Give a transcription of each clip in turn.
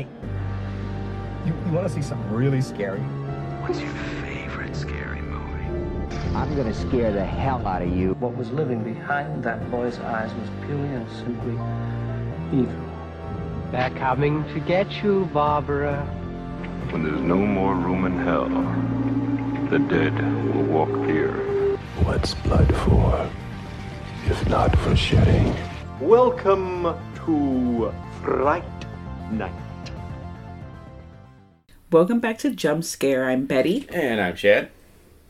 Hey, you want to see something really scary? What's your favorite scary movie? I'm going to scare the hell out of you. What was living behind that boy's eyes was purely and simply evil. They're coming to get you, Barbara. When there's no more room in hell, the dead will walk the earth. What's blood for, if not for shedding? Welcome to Fright Night. Welcome back to Jump Scare. I'm Betty. And I'm Chad.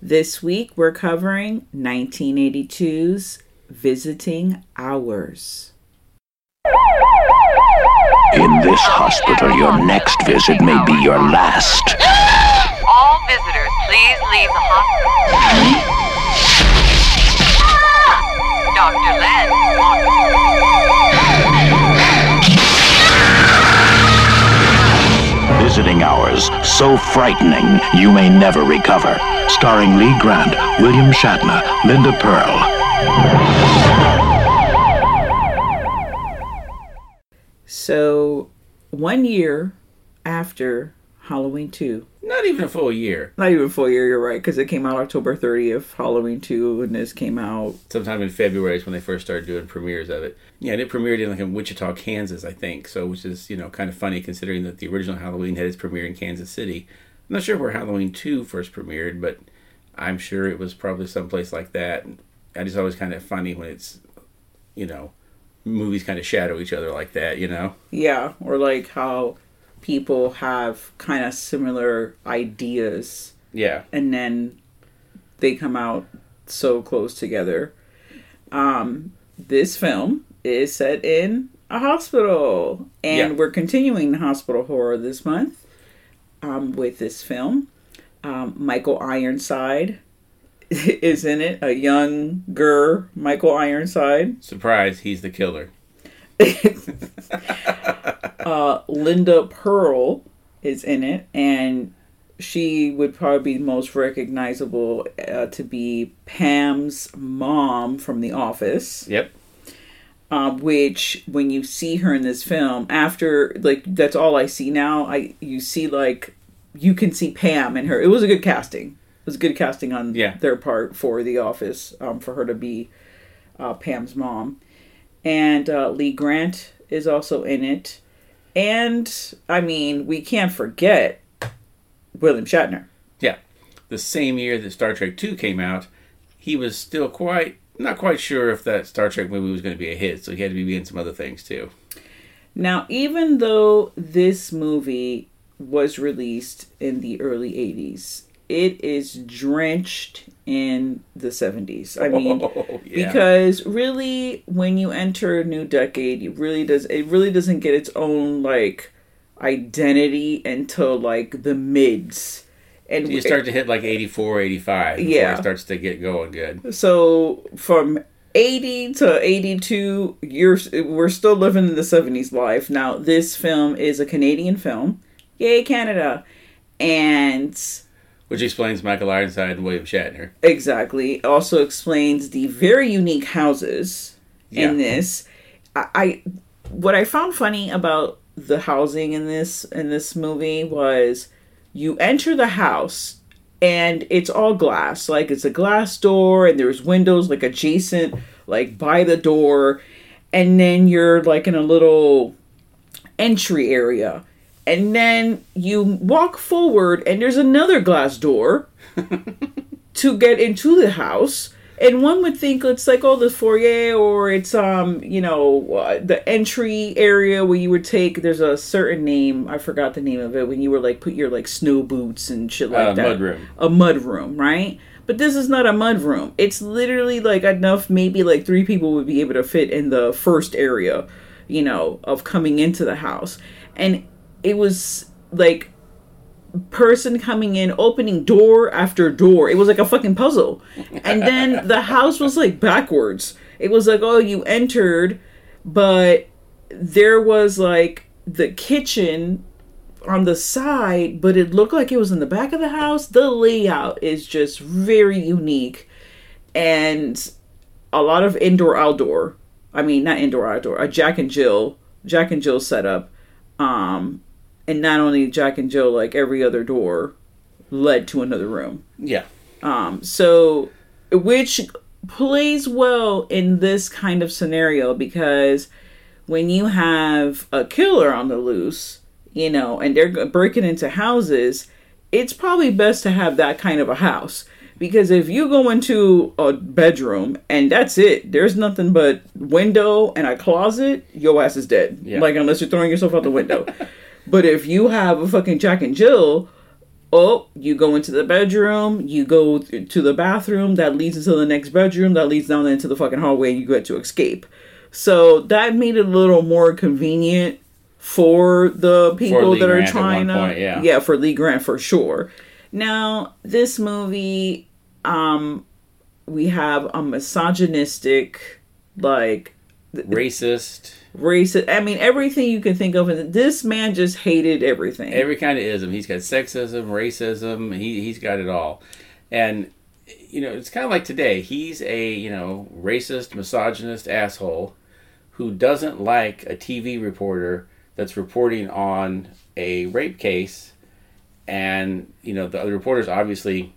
This week we're covering 1982's Visiting Hours. In this hospital, your next visit may be your last. All visitors, please leave the hospital. Dr. Len wants... Visiting Hours, so frightening you may never recover. Starring Lee Grant, William Shatner, Linda Purl. So, 1 year after Halloween 2. Not even a full year. Not even a full year, you're right, because it came out October 30th, Halloween 2, and this came out... sometime in February is when they first started doing premieres of it. Yeah, and it premiered in, like, in Wichita, Kansas, I think, so which is, you know, kind of funny considering that the original Halloween had its premiere in Kansas City. I'm not sure where Halloween 2 first premiered, but I'm sure it was probably someplace like that. I just always kind of funny when it's, you know... movies kind of shadow each other like that, you know? Yeah, or like how people have kind of similar ideas. Yeah. And then they come out so close together. This film is set in a hospital. And we're continuing the hospital horror this month with this film. Michael Ironside is in it, a younger Michael Ironside. Surprise, he's the killer. Linda Purl is in it, and she would probably be most recognizable to be Pam's mom from The Office. Yep. Which, when you see her in this film, after, like, that's all I see now. You can see Pam in her. It was a good casting. On their part for The Office, for her to be Pam's mom. And Lee Grant is also in it. And, I mean, we can't forget William Shatner. Yeah. The same year that Star Trek II came out, he was still not quite sure if that Star Trek movie was going to be a hit, so he had to be in some other things, too. Now, even though this movie was released in the early 80s, it is drenched in the 70s. I mean, because really, when you enter a new decade, it really doesn't get its own, like, identity until, like, the mids. And you start to hit, like, 84, 85 before it starts to get going good. So, from 80 to 82, we're still living in the 70s life. Now, this film is a Canadian film. Yay, Canada. And... which explains Michael Ironside and William Shatner. Exactly. Also explains the very unique houses in this. What I found funny about the housing in this movie was you enter the house and it's all glass. Like, it's a glass door and there's windows, like, adjacent, like, by the door. And then you're, like, in a little entry area. And then you walk forward and there's another glass door to get into the house. And one would think it's like, oh, the foyer, or it's, the entry area where you would take, there's a certain name, I forgot the name of it, when you were, like, put your, like, snow boots and shit like that. A mud room, right? But this is not a mud room. It's literally, like, enough, maybe, like, 3 people would be able to fit in the first area, you know, of coming into the house. And it was, like, person coming in, opening door after door. It was like a fucking puzzle. And then the house was, like, backwards. It was like, oh, you entered, but there was, like, the kitchen on the side, but it looked like it was in the back of the house. The layout is just very unique. And a lot of indoor-outdoor. I mean, not indoor-outdoor. A Jack and Jill setup. And not only Jack and Jill, like every other door led to another room. Yeah. So, which plays well in this kind of scenario, because when you have a killer on the loose, you know, and they're breaking into houses, it's probably best to have that kind of a house. Because if you go into a bedroom and that's it, there's nothing but window and a closet, your ass is dead. Yeah. Like, unless you're throwing yourself out the window. But if you have a fucking Jack and Jill, oh, you go into the bedroom, you go to the bathroom, that leads into the next bedroom, that leads down into the fucking hallway, and you get to escape. So that made it a little more convenient for the people that are trying to... Yeah, for Lee Grant, for sure. Now, this movie... we have a misogynistic, like... Racist. I mean, everything you can think of. And this man just hated everything. Every kind of ism. He's got sexism, racism. He's got it all. And, you know, it's kind of like today. He's a, you know, racist, misogynist asshole who doesn't like a TV reporter that's reporting on a rape case. And, you know, the other reporter's obviously...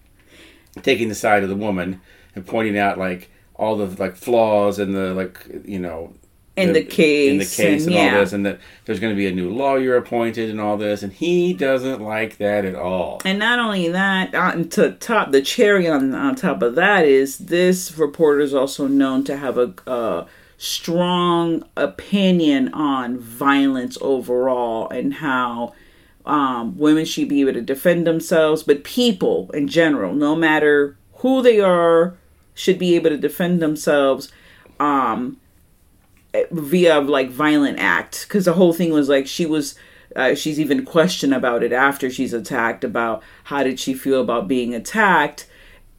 taking the side of the woman and pointing out, like, all the, like, flaws and the, like, you know... In the case and all this. And that there's going to be a new lawyer appointed and all this. And he doesn't like that at all. And not only that, to top the cherry on top of that is this reporter is also known to have a strong opinion on violence overall and how... women should be able to defend themselves, but people in general, no matter who they are, should be able to defend themselves via like violent act. Because the whole thing was like she's even questioned about it after she's attacked, about how did she feel about being attacked,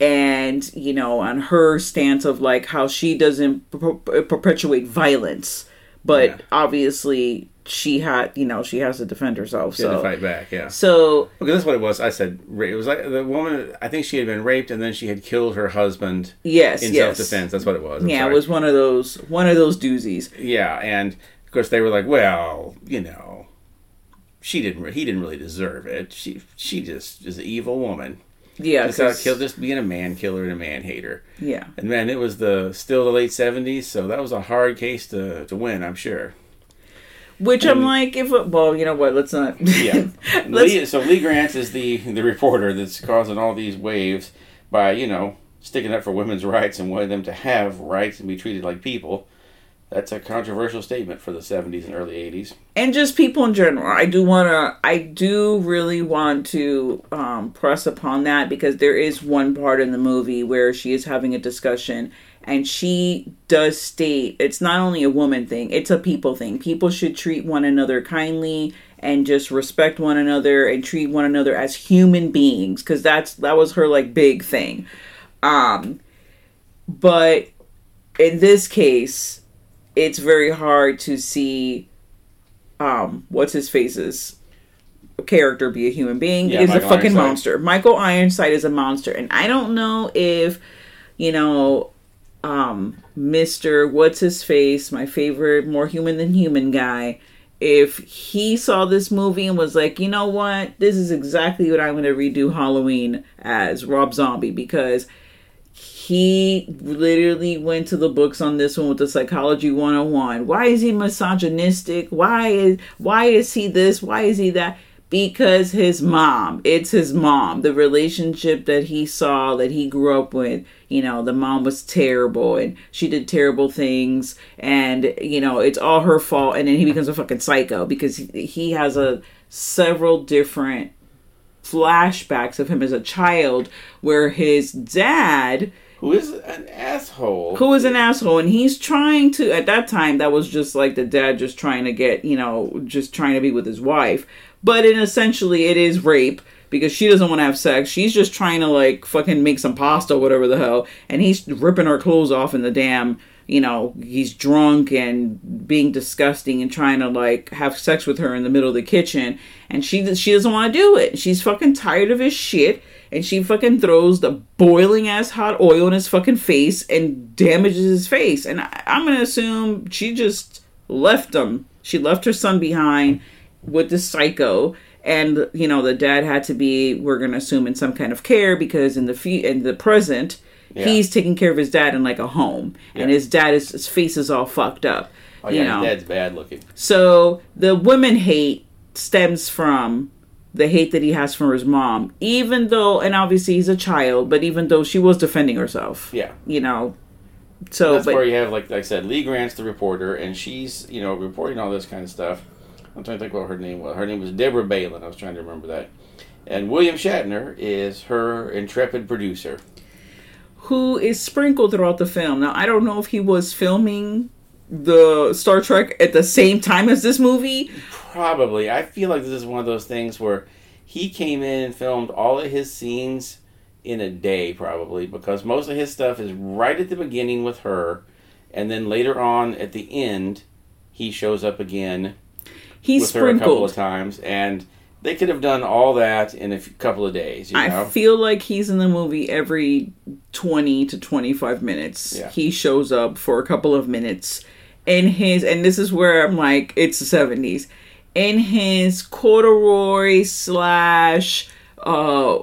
and you know, on her stance of like how she doesn't perpetuate violence, but obviously. She has to defend herself. She had to fight back, yeah. So... okay, that's what it was. I said, it was like the woman, I think she had been raped and then she had killed her husband in self-defense. That's what it was. It was one of those doozies. Yeah, and of course they were like, well, you know, he didn't really deserve it. She just is an evil woman. Yeah. Just being a man killer and a man hater. Yeah. And man, it was still the late 70s, so that was a hard case to win, I'm sure. Which I'm like, you know what? Let's not. Yeah. Lee Grant is the reporter that's causing all these waves by, you know, sticking up for women's rights and wanting them to have rights and be treated like people. That's a controversial statement for the 70s and early 80s. And just people in general. I do really want to press upon that, because there is one part in the movie where she is having a discussion and she does state it's not only a woman thing, it's a people thing. People should treat one another kindly and just respect one another and treat one another as human beings, because that was her like big thing. But in this case... it's very hard to see what's-his-face's character be a human being. He's a fucking monster. Michael Ironside is a monster. And I don't know if, you know, Mr. What's-His-Face, my favorite more human-than-human guy, if he saw this movie and was like, you know what, this is exactly what I'm going to redo Halloween as, Rob Zombie, because... he literally went to the books on this one with the Psychology 101. Why is he misogynistic? Why is he this? Why is he that? Because his mom. It's his mom. The relationship that he saw, that he grew up with, you know, the mom was terrible and she did terrible things and, you know, it's all her fault. And then he becomes a fucking psycho because he has several different flashbacks of him as a child where his dad, who is an asshole, and he's trying to, at that time that was just like the dad just trying to get, you know, just trying to be with his wife, but it essentially it is rape because she doesn't want to have sex, she's just trying to like fucking make some pasta, whatever the hell, and he's ripping her clothes off in the damn, you know, he's drunk and being disgusting and trying to like have sex with her in the middle of the kitchen, and she doesn't want to do it. She's fucking tired of his shit, and she fucking throws the boiling ass hot oil in his fucking face and damages his face. And I'm gonna assume she just left him. She left her son behind with the psycho. And, you know, the dad had to be, we're going to assume, in some kind of care, because in the present, he's taking care of his dad in, like, a home. Yeah. And his dad, his face is all fucked up. Oh, yeah, his dad's bad looking. So the women hate stems from the hate that he has for his mom. Even though, and obviously he's a child, but even though she was defending herself. Yeah. You know. So and that's where you have, like I said, Lee Grant's the reporter, and she's, you know, reporting all this kind of stuff. I'm trying to think what her name was. Her name was Deborah Ballin. I was trying to remember that. And William Shatner is her intrepid producer, who is sprinkled throughout the film. Now, I don't know if he was filming the Star Trek at the same time as this movie. Probably. I feel like this is one of those things where he came in and filmed all of his scenes in a day, probably, because most of his stuff is right at the beginning with her, and then later on at the end, he shows up again. He's sprinkled her a couple of times, and they could have done all that in a couple of days. You know? I feel like he's in the movie every 20 to 25 minutes. Yeah. He shows up for a couple of minutes in his, and this is where I'm like, it's the 70s, in his corduroy /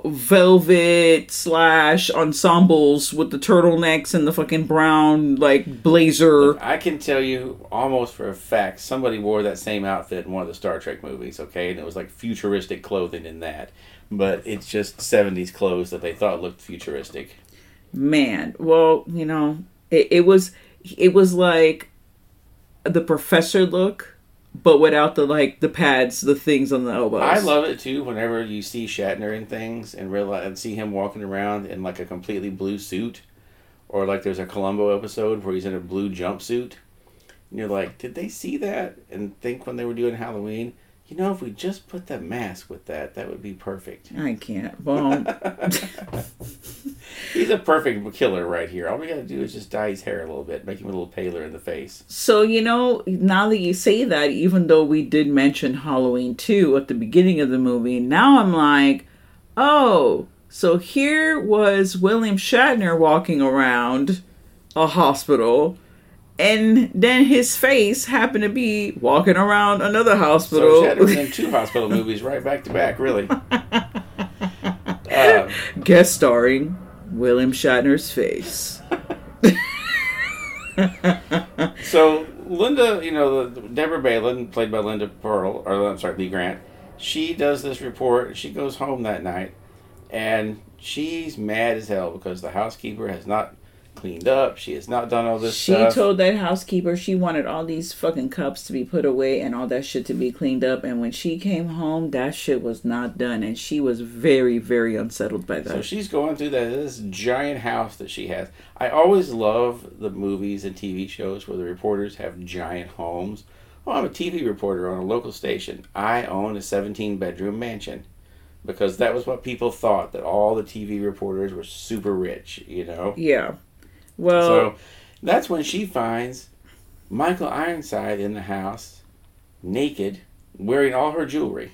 velvet / ensembles with the turtlenecks and the fucking brown, like, blazer. Look, I can tell you almost for a fact somebody wore that same outfit in one of the Star Trek movies, okay? And it was like futuristic clothing in that. But it's just 70s clothes that they thought looked futuristic. Man, well, you know, it was like the professor look, but without the, like, the pads, the things on the elbows. I love it, too, whenever you see Shatner in things and realize, and see him walking around in, like, a completely blue suit. Or, like, there's a Columbo episode where he's in a blue jumpsuit. And you're like, did they see that and think when they were doing Halloween, you know, if we just put the mask with that, that would be perfect. I can't. Well, he's a perfect killer right here. All we got to do is just dye his hair a little bit, make him a little paler in the face. So, you know, now that you say that, even though we did mention Halloween 2 at the beginning of the movie, now I'm like, oh, so here was William Shatner walking around a hospital, and then his face happened to be walking around another hospital. So Shatner's in two hospital movies right back to back, really. Guest starring William Shatner's face. So Linda, you know, Deborah Ballin, played by Linda Purl, Lee Grant, she does this report. She goes home that night, and she's mad as hell because the housekeeper has not cleaned up. She has not done all this stuff. She told that housekeeper she wanted all these fucking cups to be put away and all that shit to be cleaned up. And when she came home, that shit was not done. And she was very, very unsettled by that. So she's going through this giant house that she has. I always love the movies and TV shows where the reporters have giant homes. Well, I'm a TV reporter on a local station. I own a 17-bedroom mansion. Because that was what people thought, that all the TV reporters were super rich, you know? Yeah. Well, so that's when she finds Michael Ironside in the house, naked, wearing all her jewelry.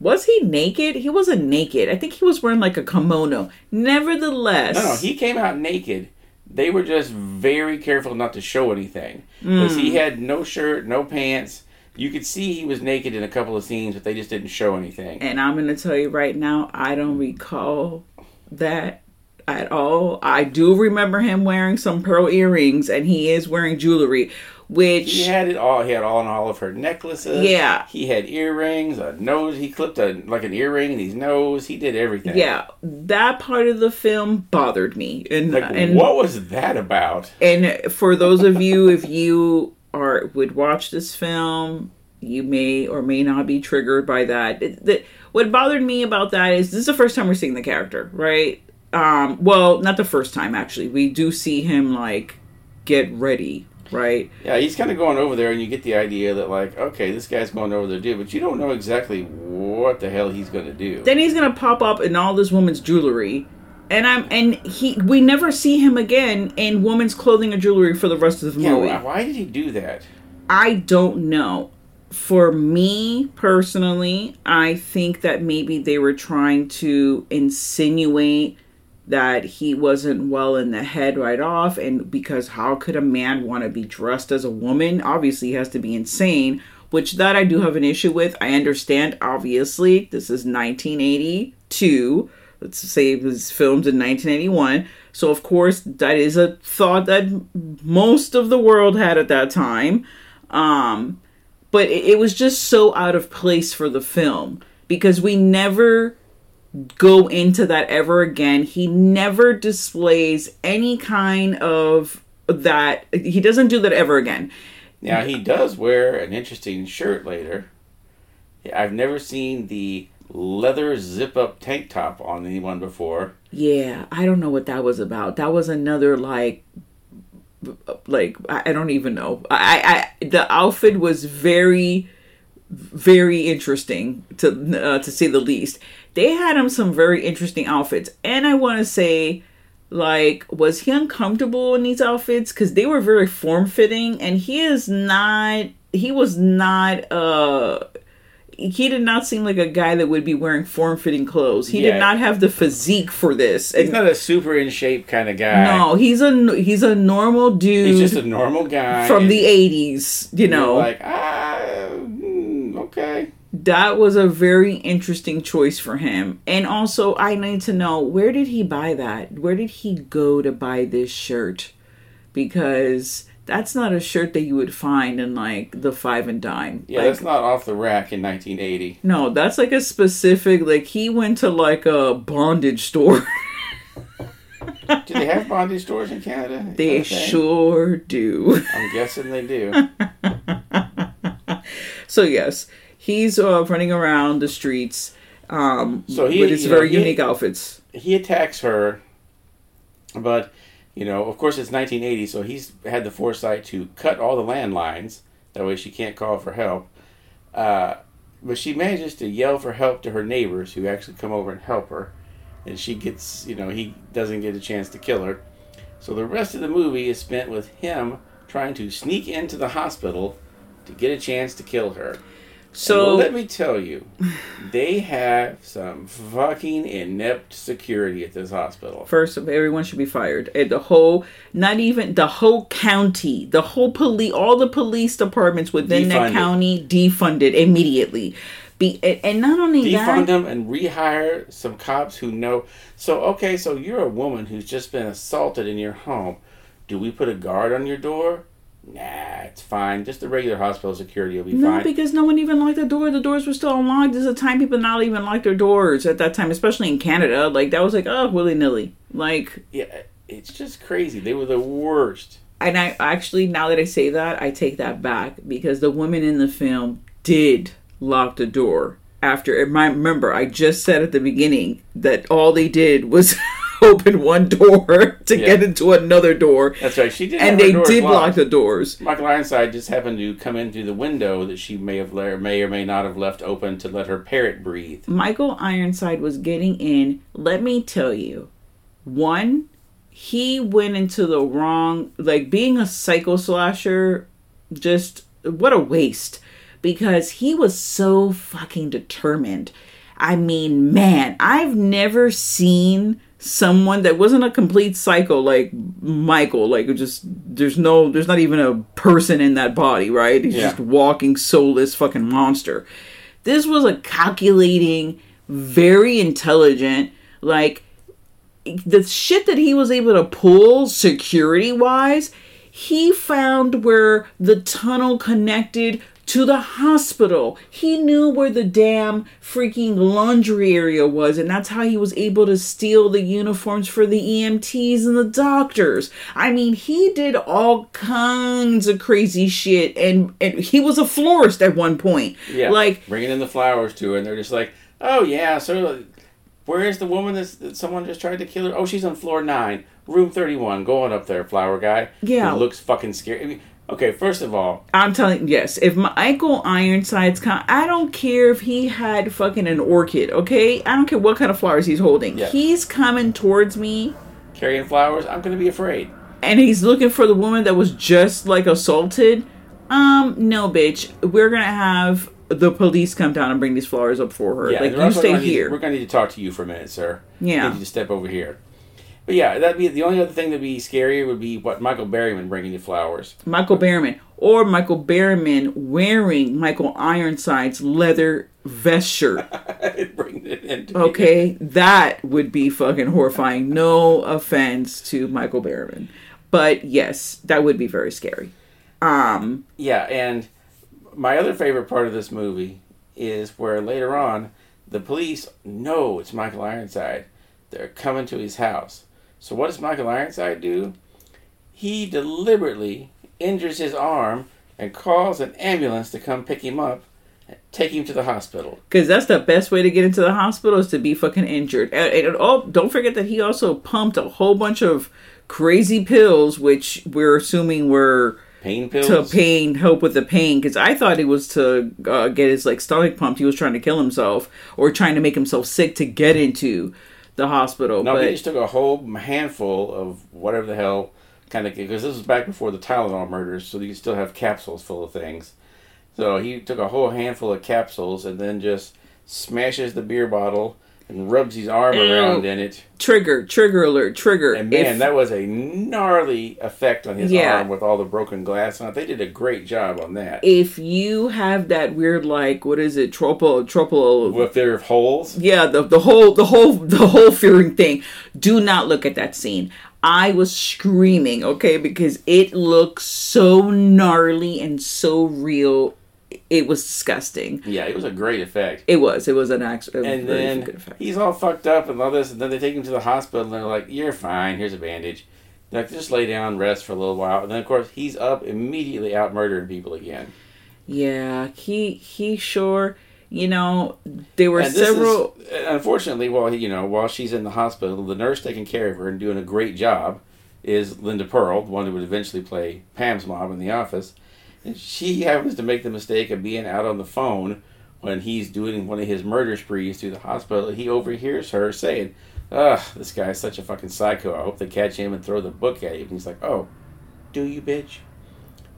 Was he naked? He wasn't naked. I think he was wearing like a kimono. Nevertheless. No, he came out naked. They were just very careful not to show anything. Because he had no shirt, no pants. You could see he was naked in a couple of scenes, but they just didn't show anything. And I'm going to tell you right now, I don't recall that at all. I do remember him wearing some pearl earrings, and he is wearing jewelry, which he had it all. He had all of her necklaces. Yeah, he had earrings, a nose. He clipped an earring in his nose. He did everything. Yeah, that part of the film bothered me. And, like, and what was that about? And for those of you, if you would watch this film, you may or may not be triggered by that. What bothered me about that is this is the first time we're seeing the character, right? Well, not the first time, actually. We do see him, like, get ready, right? Yeah, he's kind of going over there, and you get the idea that, like, okay, this guy's going over there to do, but you don't know exactly what the hell he's going to do. Then he's going to pop up in all this woman's jewelry, and we never see him again in woman's clothing or jewelry for the rest of the movie. Yeah, why did he do that? I don't know. For me, personally, I think that maybe they were trying to insinuate that he wasn't well in the head right off, and because how could a man want to be dressed as a woman? Obviously, he has to be insane. which that I do have an issue with. I understand, obviously, this is 1982. Let's say it was filmed in 1981. So, of course, that is a thought that most of the world had at that time. But it was just so out of place for the film, because we never go into that ever again. He never displays any kind of that. He doesn't do that ever again. Now, he does wear an interesting shirt later. I've never seen the leather zip-up tank top on anyone before. Yeah, I don't know what that was about. That was another, like I don't even know. I the outfit was very, very interesting, to say the least. They had him some very interesting outfits. And I want to say, was he uncomfortable in these outfits? Because they were very form-fitting, and he did not seem like a guy that would be wearing form-fitting clothes. He did not have the physique for this. He's not a super in shape kind of guy. No, he's a normal dude. He's just a normal guy from the 80s, you know. Okay. That was a very interesting choice for him. And also, I need to know, where did he buy that? Where did he go to buy this shirt? Because that's not a shirt that you would find in, the Five and Dime. Yeah, that's not off the rack in 1980. No, that's, a specific... he went to, a bondage store. Do they have bondage stores in Canada? They sure do. I'm guessing they do. So, yes. He's running around the streets with his very unique outfits. He attacks her, but, of course it's 1980, so he's had the foresight to cut all the landlines. That way she can't call for help. But she manages to yell for help to her neighbors, who actually come over and help her. And she gets, he doesn't get a chance to kill her. So the rest of the movie is spent with him trying to sneak into the hospital to get a chance to kill her. So let me tell you, they have some fucking inept security at this hospital. First, everyone should be fired. And the whole county, the whole police, all the police departments within that county defunded immediately. And not only defund them and rehire some cops who know. So you're a woman who's just been assaulted in your home. Do we put a guard on your door? Nah, it's fine. Just the regular hospital security will be fine. No, because no one even liked the door. The doors were still unlocked. This is a time people not even liked their doors at that time, especially in Canada. That was willy-nilly. Yeah, it's just crazy. They were the worst. And I actually, now that I say that, I take that back, because the woman in the film did lock the door after. Remember, I just said at the beginning that all they did was... open one door to get into another door. That's right. She did, and they did lock the doors. Michael Ironside just happened to come in through the window that she may or may not have left open to let her parrot breathe. Michael Ironside was getting in. Let me tell you, one, he went into the wrong. Being a psycho slasher, just what a waste, because he was so fucking determined. I mean, man, I've never seen someone that wasn't a complete psycho like Michael. There's not even a person in that body, right? He's just walking soulless fucking monster. This was a calculating, very intelligent, the shit that he was able to pull security-wise, he found where the tunnel connected to the hospital. He knew where the damn freaking laundry area was, and that's how he was able to steal the uniforms for the EMTs and the doctors. I mean, he did all kinds of crazy shit, and he was a florist at one point. Yeah, bringing in the flowers to her, and they're just like, oh yeah, so where is the woman that someone just tried to kill her? Oh, she's on floor 9, room 31. Go on up there, flower guy. Yeah. He looks fucking scary. I mean, okay, first of all... I'm telling you, yes. If Michael Ironside's... I don't care if he had fucking an orchid, okay? I don't care what kind of flowers he's holding. Yeah. He's coming towards me... carrying flowers? I'm going to be afraid. And he's looking for the woman that was just, assaulted? No, bitch. We're going to have the police come down and bring these flowers up for her. Yeah, you stay here. We're going to need to talk to you for a minute, sir. Yeah. I need you to step over here. But yeah, that'd be the only other thing that'd be scarier would be what Michael Berryman bringing you flowers. Michael Berryman. Or Michael Berryman wearing Michael Ironside's leather vest shirt. Bring it into okay, that would be fucking horrifying. No offense to Michael Berryman. But yes, that would be very scary. Yeah, and my other favorite part of this movie is where later on, the police know it's Michael Ironside. They're coming to his house. So what does Michael Ironside do? He deliberately injures his arm and calls an ambulance to come pick him up and take him to the hospital. Because that's the best way to get into the hospital is to be fucking injured. And oh, don't forget that he also pumped a whole bunch of crazy pills, which we're assuming were pain pills to pain help with the pain. Because I thought it was to get his like stomach pumped. He was trying to kill himself or trying to make himself sick to get into the hospital. No, but he just took a whole handful of whatever the hell. Kind of, because this was back before the Tylenol murders, so you still have capsules full of things. So he took a whole handful of capsules and then just smashes the beer bottle and rubs his arm around in it. Trigger alert, trigger. And man, that was a gnarly effect on his arm with all the broken glass on it. They did a great job on that. If you have that weird, like, what is it, troppo... What, fear of holes? Yeah, the whole fearing thing. Do not look at that scene. I was screaming, okay, because it looked so gnarly and so real. It was disgusting. Yeah, it was a great effect. It was. It was an actual good effect. And then he's all fucked up and all this, and then they take him to the hospital, and they're like, you're fine, here's a bandage. They're like, just lay down, rest for a little while. And then, of course, he's up immediately out murdering people again. Yeah, he sure... You know, there were several... Unfortunately, while she's in the hospital, the nurse taking care of her and doing a great job is Linda Purl, the one who would eventually play Pam's mom in The Office. And she happens to make the mistake of being out on the phone when he's doing one of his murder sprees through the hospital. He overhears her saying, ugh, this guy's such a fucking psycho. I hope they catch him and throw the book at him. And he's like, oh, do you, bitch?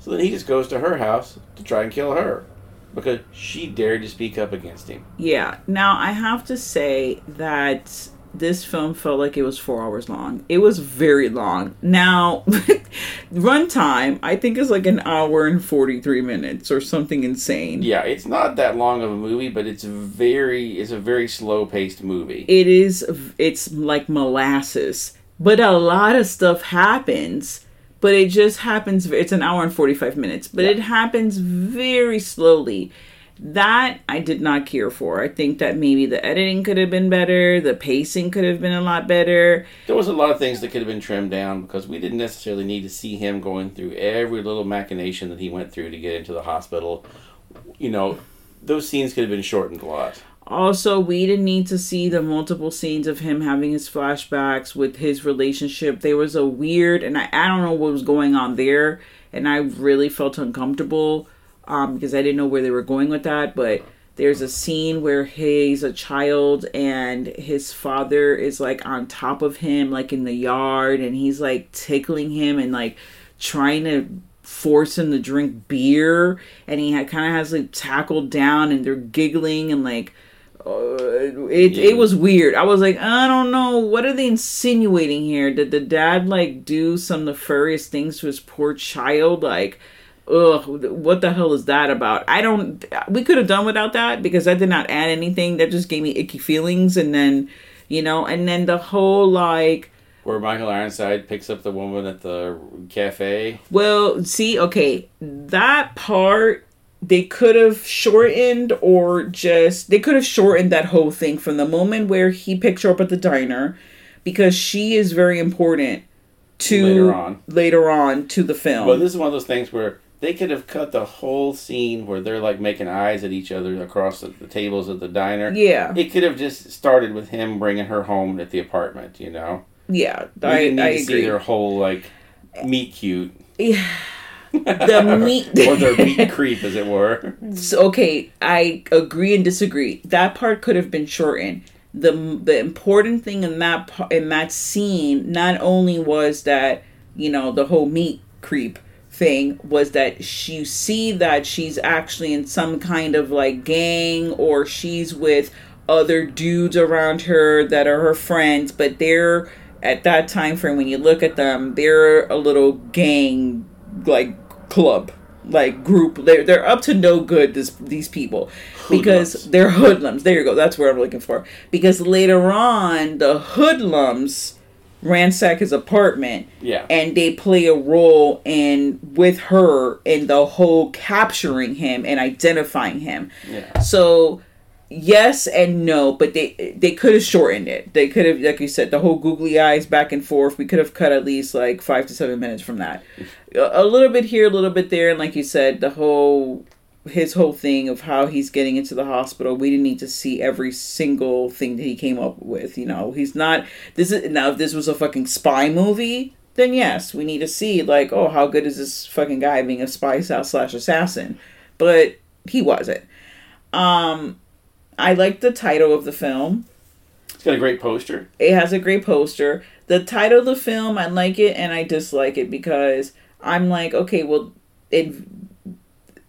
So then he just goes to her house to try and kill her. Because she dared to speak up against him. Yeah. Now, I have to say that this film felt like it was 4 hours long. It was very long. Now, runtime, I think is like an hour and 43 minutes or something insane. Yeah, it's not that long of a movie, but it's a very slow-paced movie. It is. It's like molasses. But a lot of stuff happens. But it just happens, it's an hour and 45 minutes, but it happens very slowly. That I did not care for. I think that maybe the editing could have been better, the pacing could have been a lot better. There was a lot of things that could have been trimmed down because we didn't necessarily need to see him going through every little machination that he went through to get into the hospital. You know, those scenes could have been shortened a lot. Also, we didn't need to see the multiple scenes of him having his flashbacks with his relationship. There was a weird, and I don't know what was going on there, and I really felt uncomfortable because I didn't know where they were going with that, but there's a scene where he's a child and his father is, like, on top of him, like, in the yard, and he's, like, tickling him and, like, trying to force him to drink beer, and he kind of has, like, tackled down, and they're giggling and, like... It was weird. I was like, I don't know. What are they insinuating here? Did the dad, like, do some nefarious things to his poor child? Like, ugh, what the hell is that about? We could have done without that because that did not add anything. That just gave me icky feelings. And then, the whole, like... Where Michael Ironside picks up the woman at the cafe. Well, see, okay, that part... They could have shortened that whole thing from the moment where he picks her up at the diner, because she is very important to later on to the film. But this is one of those things where they could have cut the whole scene where they're like making eyes at each other across the tables at the diner. Yeah, it could have just started with him bringing her home at the apartment. Yeah, I didn't need to see their whole like meet cute. Yeah. The meat... or their meat creep, as it were. Okay, I agree and disagree. That part could have been shortened. The important thing in that scene not only was that, the whole meat creep thing, was that you see that she's actually in some kind of, like, gang, or she's with other dudes around her that are her friends, but they're at that time frame, when you look at them, they're a little gang, like, club, like, group. They're up to no good, these people. Because hoodlums. They're hoodlums. There you go. That's what I'm looking for. Because later on, the hoodlums ransack his apartment. Yeah. And they play a role with her in the whole capturing him and identifying him. Yeah. So... yes and no, but they could have shortened it. They could have, like you said, the whole googly eyes back and forth. We could have cut at least like 5 to 7 minutes from that. A little bit here, a little bit there. And like you said, his whole thing of how he's getting into the hospital. We didn't need to see every single thing that he came up with. You know, he's not, if this was a fucking spy movie, then yes, we need to see like, oh, how good is this fucking guy being a spy/assassin? But he wasn't. I like the title of the film. It's got a great poster. It has a great poster. The title of the film, I like it and I dislike it because I'm like, okay, well, in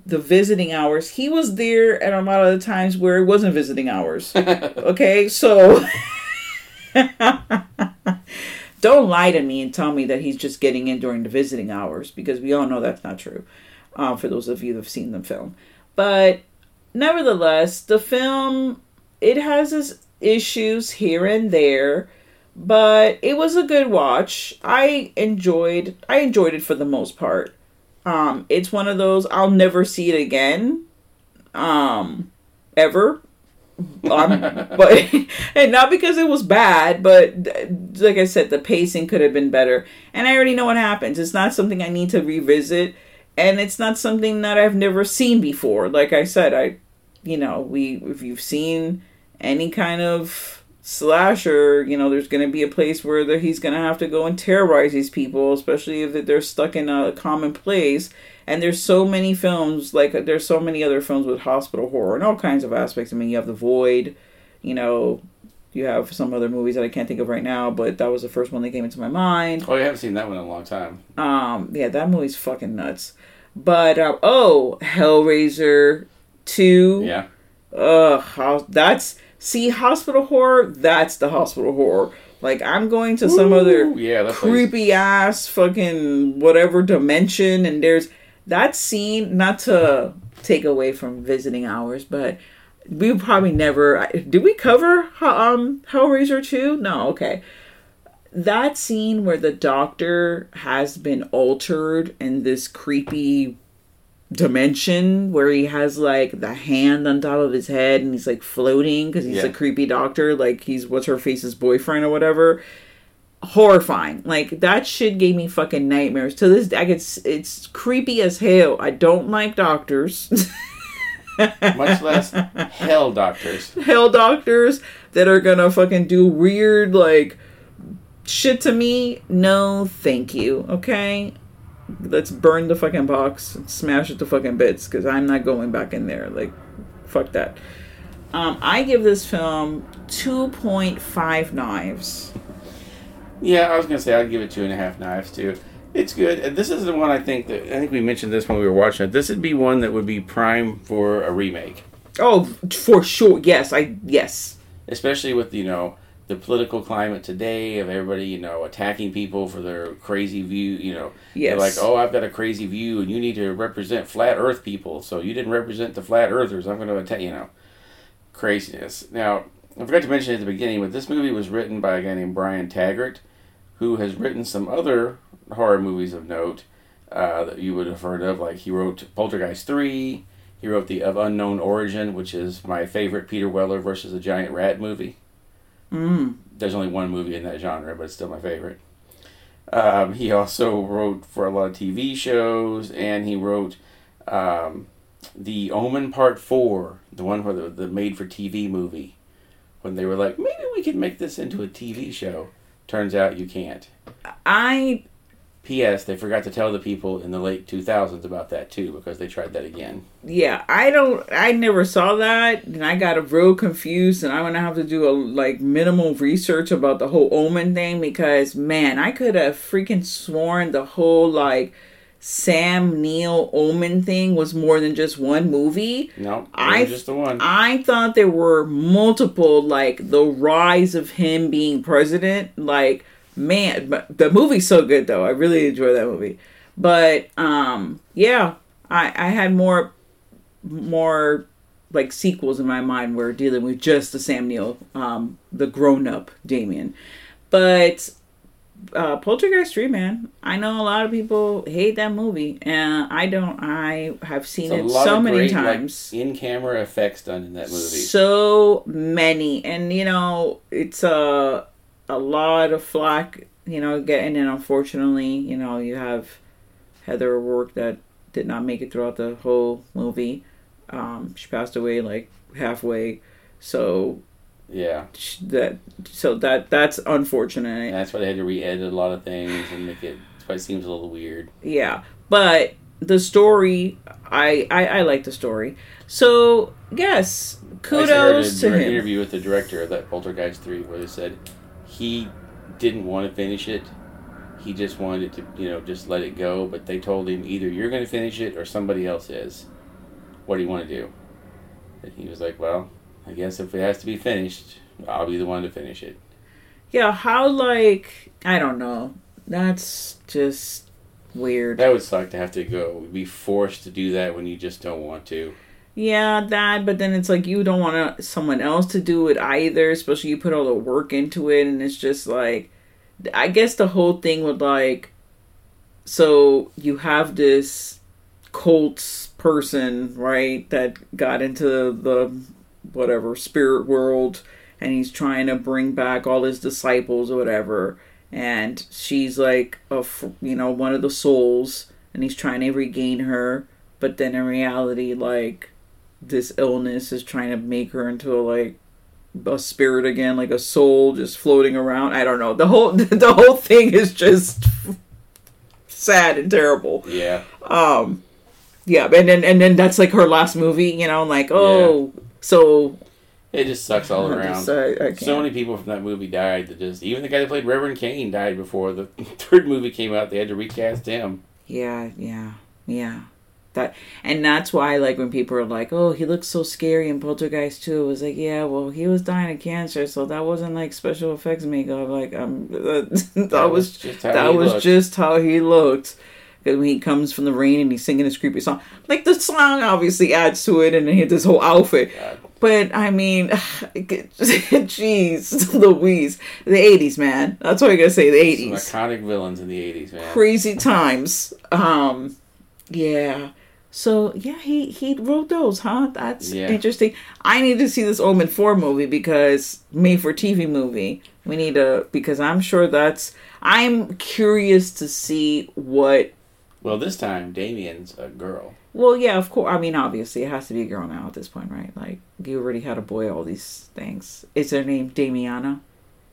the visiting hours, he was there at a lot of the times where it wasn't visiting hours. Okay, so don't lie to me and tell me that he's just getting in during the visiting hours because we all know that's not true, for those of you who have seen the film. But... nevertheless, the film, it has its issues here and there, but it was a good watch. I enjoyed it for the most part. It's one of those, I'll never see it again, ever. But and not because it was bad, but like I said, the pacing could have been better. And I already know what happens. It's not something I need to revisit. And it's not something that I've never seen before. Like I said, if you've seen any kind of slasher, there's going to be a place where he's going to have to go and terrorize these people, especially if they're stuck in a common place. And there's so many other films with hospital horror and all kinds of aspects. I mean, you have The Void, you have some other movies that I can't think of right now, but that was the first one that came into my mind. Oh, I haven't seen that one in a long time. Yeah, that movie's fucking nuts. But, Hellraiser 2. Yeah. Hospital horror, that's the hospital horror. Like, I'm going to some creepy-ass fucking whatever dimension, and there's that scene, not to take away from visiting hours, but... we probably never... did we cover Hellraiser 2? No, okay. That scene where the doctor has been altered in this creepy dimension where he has, like, the hand on top of his head and he's, like, floating because he's a creepy doctor. Like, he's what's-her-face's boyfriend or whatever. Horrifying. Like, that shit gave me fucking nightmares. To this day, it's creepy as hell. I don't like doctors. Much less hell doctors. Hell doctors that are gonna fucking do weird, like, shit to me. No, thank you, okay? Let's burn the fucking box and smash it to fucking bits, because I'm not going back in there. Like, fuck that. I give this film 2.5 knives. Yeah, I was gonna say I'd give it 2.5 knives, too. It's good. And this is the one I think we mentioned this when we were watching it. This would be one that would be prime for a remake. Oh, for sure. Yes. Especially with, the political climate today of everybody, attacking people for their crazy view, Yes. They're like, oh, I've got a crazy view and you need to represent flat earth people. So you didn't represent the flat earthers. I'm going to attack, craziness. Now, I forgot to mention at the beginning, but this movie was written by a guy named Brian Taggart, who has written some other horror movies of note that you would have heard of. Like, he wrote Poltergeist 3, he wrote the Of Unknown Origin, which is my favorite Peter Weller versus the giant rat movie. There's only one movie in that genre, but it's still my favorite. He also wrote for a lot of TV shows, and he wrote The Omen Part 4, the one where the made-for-TV movie, when they were like, maybe we can make this into a TV show. Turns out you can't. P.S. They forgot to tell the people in the late 2000s about that, too, because they tried that again. Yeah, I never saw that, and I got real confused, and I'm going to have to do minimal research about the whole Omen thing, because, man, I could have freaking sworn the whole, Sam Neill Omen thing was more than just one movie. No, it was just the one. I thought there were multiple, the rise of him being president, man, the movie's so good though. I really enjoy that movie. But yeah, I had more like sequels in my mind where dealing with just the Sam Neill, the grown up Damien. But Poltergeist 3, man, I know a lot of people hate that movie, and I don't. I have seen it so many times. Like, in-camera effects done in that movie. So many, and you know, it's a lot of flack, you know, getting in. Unfortunately, you know, you have Heather O'Rourke that did not make it throughout the whole movie. She passed away like halfway, so. Yeah. That's unfortunate. And that's why they had to re-edit a lot of things and make it. That's why it seems a little weird. Yeah, but the story, I like the story. So yes, kudos to him. I heard an interview with the director of that Poltergeist 3 where they said he didn't want to finish it. He just wanted to, you know, just let it go. But they told him either you're going to finish it or somebody else is. What do you want to do? And he was like, well, I guess if it has to be finished, I'll be the one to finish it. Yeah, how, like, I don't know. That's just weird. That would suck to have to go, be forced to do that when you just don't want to. Yeah, that, but then it's like you don't want someone else to do it either, especially you put all the work into it, and it's just like, I guess the whole thing would, like, so you have this cult person, right, that got into the whatever spirit world, and he's trying to bring back all his disciples or whatever, and she's like a, you know, one of the souls, and he's trying to regain her, but then in reality, like, this illness is trying to make her into like a spirit again, like a soul just floating around. I don't know, the whole thing is just sad and terrible. Yeah. Yeah, and then that's like her last movie, you know, like, oh yeah. So it just sucks all around. I so many people from that movie died. That just even the guy that played Reverend Kane died before the third movie came out. They had to recast him. Yeah. That's why, like, when people are like, "Oh, he looks so scary in Poltergeist 2," it was like, "Yeah, well, he was dying of cancer, so that wasn't like special effects makeup. Like, that was just how he looked." When he comes from the rain and he's singing this creepy song. Like, the song obviously adds to it, and he had this whole outfit. God. But, I mean, jeez, Louise. The 80s, man. That's what I gotta say, the 80s. Some iconic villains in the 80s, man. Crazy times. Yeah. So, yeah, he wrote those, huh? That's interesting. I need to see this Omen 4 movie because made-for-TV movie. We need to, because I'm sure that's... I'm curious to see what... Well, this time, Damien's a girl. Well, yeah, of course. I mean, obviously, it has to be a girl now at this point, right? Like, you already had a boy, all these things. Is her name Damiana?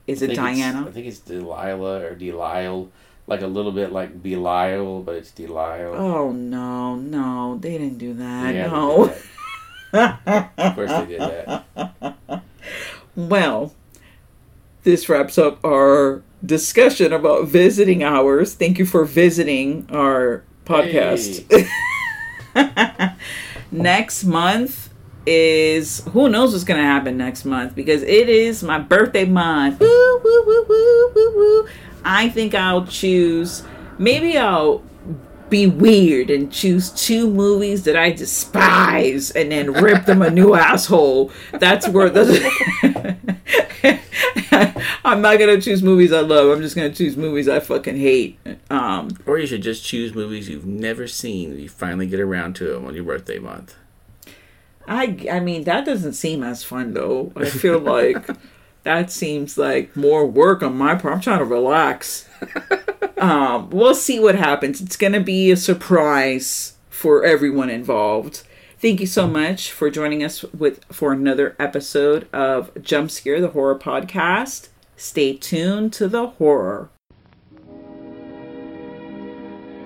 Is it Diana? I think it's Delilah or Delisle. Like, a little bit like Belial, but it's Delisle. Oh, no. They didn't do that. Yeah, no. That. Of course they did that. Well, this wraps up our... discussion about Visiting Hours. Thank you for visiting our podcast. Hey. Next month is, who knows what's going to happen next month, because it is my birthday month. Woo, woo, woo, woo, woo, woo. I think I'll choose, maybe I'll be weird and choose 2 movies that I despise and then rip them a new asshole. That's where I'm not going to choose movies I love. I'm just going to choose movies I fucking hate. Or you should just choose movies you've never seen and you finally get around to them on your birthday month. I mean, that doesn't seem as fun, though. I feel like that seems like more work on my part. I'm trying to relax. We'll see what happens. It's going to be a surprise for everyone involved. Thank you so much for joining us for another episode of Jump Scare, the horror podcast. Stay tuned to the horror.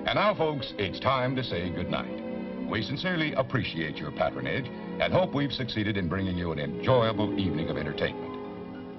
And now, folks, it's time to say goodnight. We sincerely appreciate your patronage and hope we've succeeded in bringing you an enjoyable evening of entertainment.